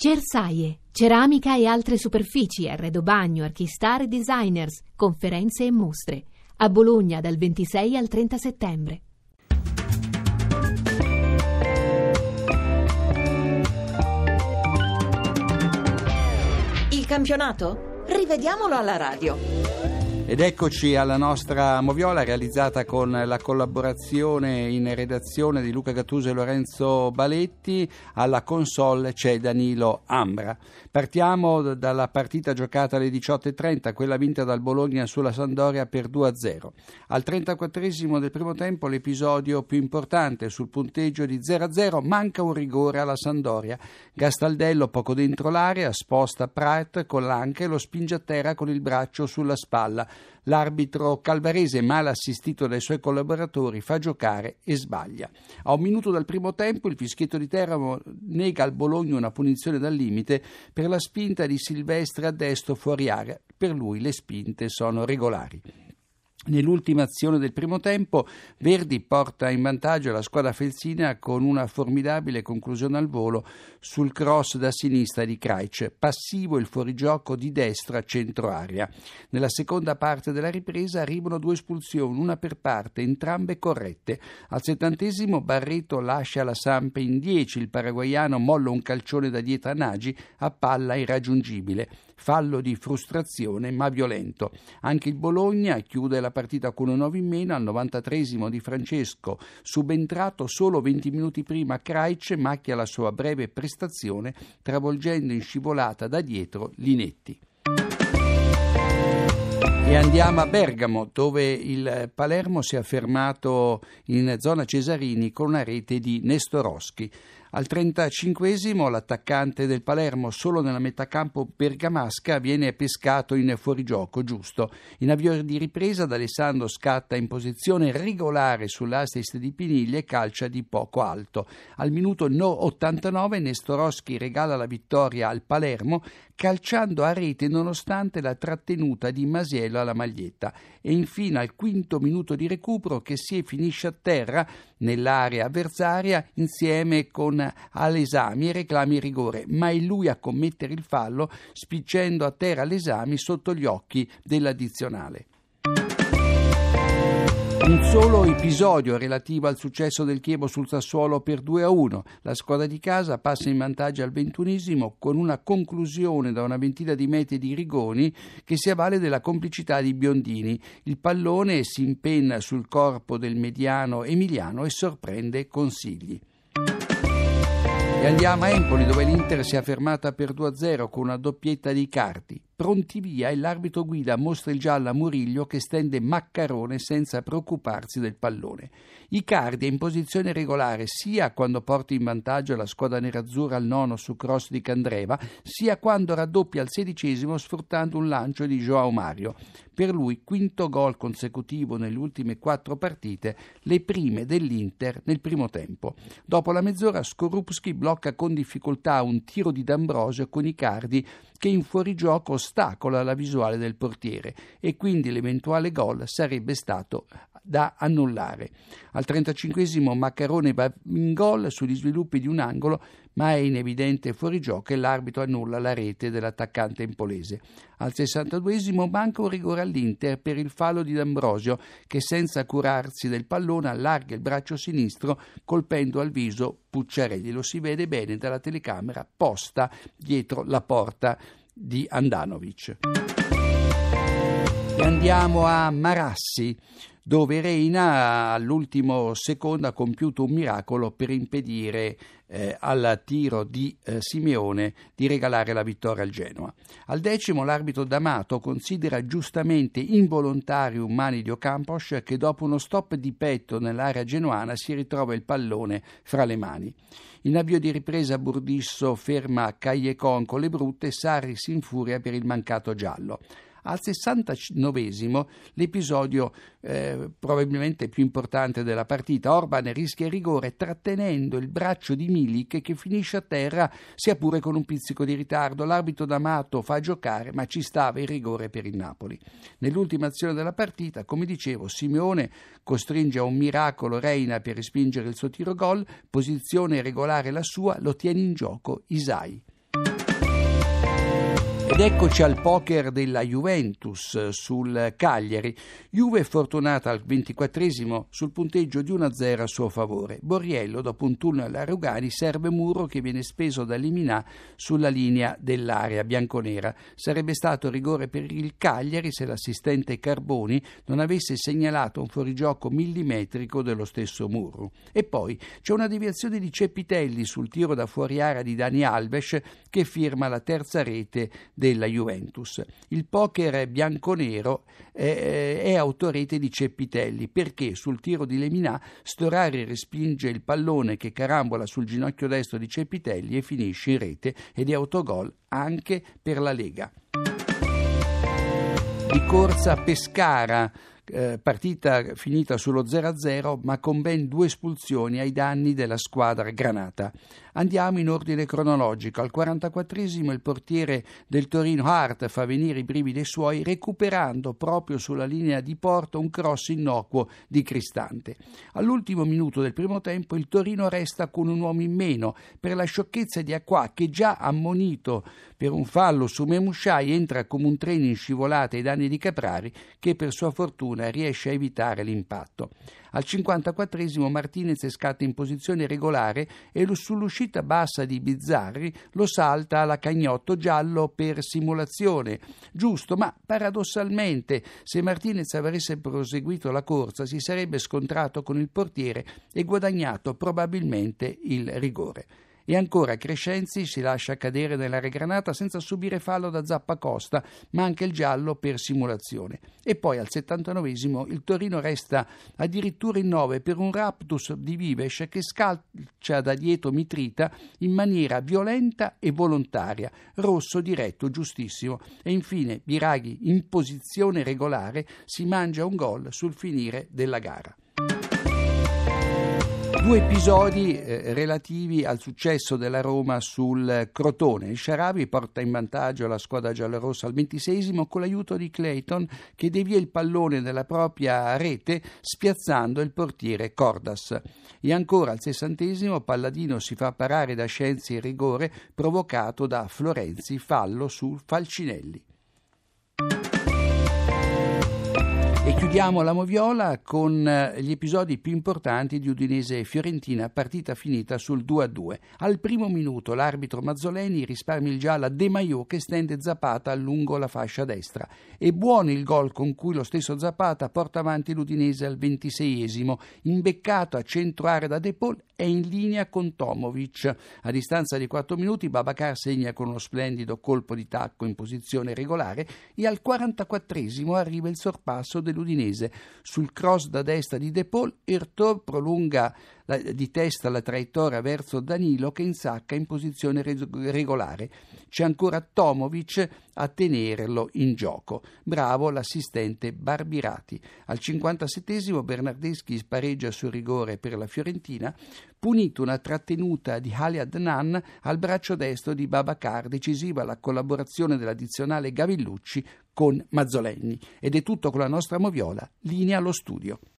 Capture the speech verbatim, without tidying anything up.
Cersaie, ceramica e altre superfici, arredo bagno, archistar e designers, conferenze e mostre. A Bologna dal ventisei al trenta settembre. Il campionato? Rivediamolo alla radio. Ed eccoci alla nostra moviola realizzata con la collaborazione in redazione di Luca Gattuso e Lorenzo Baletti. Alla console c'è Danilo Ambra. Partiamo dalla partita giocata alle diciotto e trenta, quella vinta dal Bologna sulla Sampdoria per due a zero. Al trentaquattresimo del primo tempo l'episodio più importante: sul punteggio di zero a zero manca un rigore alla Sampdoria. Gastaldello poco dentro l'area sposta Pratt con l'anca e lo spinge a terra con il braccio sulla spalla. L'arbitro calvarese, mal assistito dai suoi collaboratori, fa giocare e sbaglia. A un minuto dal primo tempo il fischietto di Teramo nega al Bologna una punizione dal limite per la spinta di Silvestre a destro fuori area. Per lui le spinte sono regolari. Nell'ultima azione del primo tempo Verdi porta in vantaggio la squadra felsina con una formidabile conclusione al volo sul cross da sinistra di Kreic, passivo il fuorigioco di destra centro area. Nella seconda parte della ripresa arrivano due espulsioni, una per parte, entrambe corrette. Al settantesimo Barreto lascia la Samp in dieci, il paraguaiano molla un calcione da dietro a Nagi a palla irraggiungibile. Fallo di frustrazione ma violento. Anche il Bologna chiude la partita con un nove in meno al novantatreesimo di Francesco, subentrato solo venti minuti prima. Krejci macchia la sua breve prestazione travolgendo in scivolata da dietro Linetti. E andiamo a Bergamo, dove il Palermo si è affermato in zona Cesarini con una rete di Nestorowski. Al trentacinquesimo l'attaccante del Palermo, solo nella metà campo bergamasca, viene pescato in fuorigioco giusto. In avvio di ripresa D'Alessandro scatta in posizione regolare sull'assist di Pinilla e calcia di poco alto. Al minuto ottantanove Nestorowski regala la vittoria al Palermo calciando a rete nonostante la trattenuta di Masiello alla maglietta. E infine al quinto minuto di recupero che si finisce a terra nell'area avversaria insieme con All'Esami e reclami rigore, ma è lui a commettere il fallo spiccendo a terra l'Esami sotto gli occhi dell'addizionale. Un solo episodio relativo al successo del Chievo sul Sassuolo per due a uno. La squadra di casa passa in vantaggio al ventunesimo con una conclusione da una ventina di metri di Rigoni che si avvale della complicità di Biondini. Il pallone si impenna sul corpo del mediano Emiliano e sorprende Consigli. E andiamo a Empoli, dove l'Inter si è fermata per due a zero con una doppietta di Icardi. Pronti via e l'arbitro guida mostra il giallo a Murillo che stende Maccarone senza preoccuparsi del pallone. Icardi è in posizione regolare sia quando porta in vantaggio la squadra nerazzurra al nono su cross di Candreva, sia quando raddoppia al sedicesimo sfruttando un lancio di João Mario. Per lui quinto gol consecutivo nelle ultime quattro partite, le prime dell'Inter nel primo tempo. Dopo la mezz'ora Skorupski blocca con difficoltà un tiro di D'Ambrosio con Icardi che in fuorigioco ostacola la visuale del portiere e quindi l'eventuale gol sarebbe stato da annullare. Al trentacinquesimo Maccarone va in gol sugli sviluppi di un angolo, ma è in evidente fuorigioco e l'arbitro annulla la rete dell'attaccante empolese. Al sessantaduesimo manca un rigore all'Inter per il fallo di D'Ambrosio che senza curarsi del pallone allarga il braccio sinistro colpendo al viso Pucciarelli. Lo si vede bene dalla telecamera posta dietro la porta di Andanovic. E andiamo a Marassi, dove Reina all'ultimo secondo ha compiuto un miracolo per impedire eh, al tiro di eh, Simeone di regalare la vittoria al Genoa. Al decimo l'arbitro D'Amato considera giustamente involontario un manidio Campos che dopo uno stop di petto nell'area genoana si ritrova il pallone fra le mani. In avvio di ripresa Burdisso ferma Cagliecon con le brutte e Sarri si infuria per il mancato giallo. Al sessantanovesimo l'episodio eh, probabilmente più importante della partita. Orban rischia il rigore trattenendo il braccio di Milik che finisce a terra sia pure con un pizzico di ritardo. L'arbitro D'Amato fa giocare ma ci stava il rigore per il Napoli. Nell'ultima azione della partita, come dicevo, Simeone costringe a un miracolo Reina per respingere il suo tiro gol, posizione regolare la sua, lo tiene in gioco Isai. Ed eccoci al poker della Juventus sul Cagliari. Juve fortunata al ventiquattresimo sul punteggio di uno a zero a suo favore. Borriello, dopo un turno alla Rugani, serve Muro che viene speso da Liminà sulla linea dell'area bianconera. Sarebbe stato rigore per il Cagliari se l'assistente Carboni non avesse segnalato un fuorigioco millimetrico dello stesso Muro. E poi c'è una deviazione di Ceppitelli sul tiro da fuori area di Dani Alves che firma la terza rete della Juventus. Il poker bianconero eh, è autorete di Ceppitelli perché sul tiro di Leminà Storari respinge il pallone che carambola sul ginocchio destro di Ceppitelli e finisce in rete ed è autogol anche per la Lega. Di corsa Pescara, Eh, partita finita sullo zero a zero ma con ben due espulsioni ai danni della squadra granata. Andiamo in ordine cronologico. Al quarantaquattresimo il portiere del Torino Hart fa venire i brividi ai suoi recuperando proprio sulla linea di porta un cross innocuo di Cristante. All'ultimo minuto del primo tempo il Torino resta con un uomo in meno per la sciocchezza di Acquà che, già ammonito per un fallo su Memushai, entra come un treno in scivolata ai danni di Caprari che per sua fortuna riesce a evitare l'impatto. Al cinquantaquattresimo Martinez scatta in posizione regolare e sull'uscita bassa di Bizzarri lo salta alla Cagnotto, giallo per simulazione. Giusto, ma paradossalmente se Martinez avesse proseguito la corsa si sarebbe scontrato con il portiere e guadagnato probabilmente il rigore. E ancora Crescenzi si lascia cadere nell'area granata senza subire fallo da Zappacosta, ma anche il giallo per simulazione. E poi al settantanovesimo il Torino resta addirittura in nove per un raptus di Vives che scalcia da dietro Mitrita in maniera violenta e volontaria, rosso diretto giustissimo. E infine Biraghi in posizione regolare si mangia un gol sul finire della gara. Due episodi eh, relativi al successo della Roma sul Crotone. Il Sharawi porta in vantaggio la squadra giallorossa al ventiseiesimo con l'aiuto di Clayton che devia il pallone della propria rete spiazzando il portiere Cordas. E ancora al sessantesimo Palladino si fa parare da Scienzi in rigore provocato da Florenzi, fallo su Falcinelli. E chiudiamo la moviola con gli episodi più importanti di Udinese e Fiorentina, partita finita sul due a due. Al primo minuto l'arbitro Mazzoleni risparmia il giallo a De Maio che stende Zapata lungo la fascia destra. È buono il gol con cui lo stesso Zapata porta avanti l'Udinese al ventiseiesimo, imbeccato a centro area da De Paul è in linea con Tomovic. A distanza di quattro minuti Babacar segna con uno splendido colpo di tacco in posizione regolare e al quarantaquattresimo arriva il sorpasso del Udinese sul cross da destra di De Paul. Ertor prolunga la, di testa la traiettoria verso Danilo che insacca in posizione regolare. C'è ancora Tomovic a tenerlo in gioco, bravo l'assistente Barbirati. Al cinquantasettesimo Bernardeschi spareggia sul rigore per la Fiorentina, punito una trattenuta di Ali Adnan al braccio destro di Babacar, decisiva la collaborazione dell'addizionale Gavillucci con Mazzoleni. Ed è tutto con la nostra moviola, linea allo studio.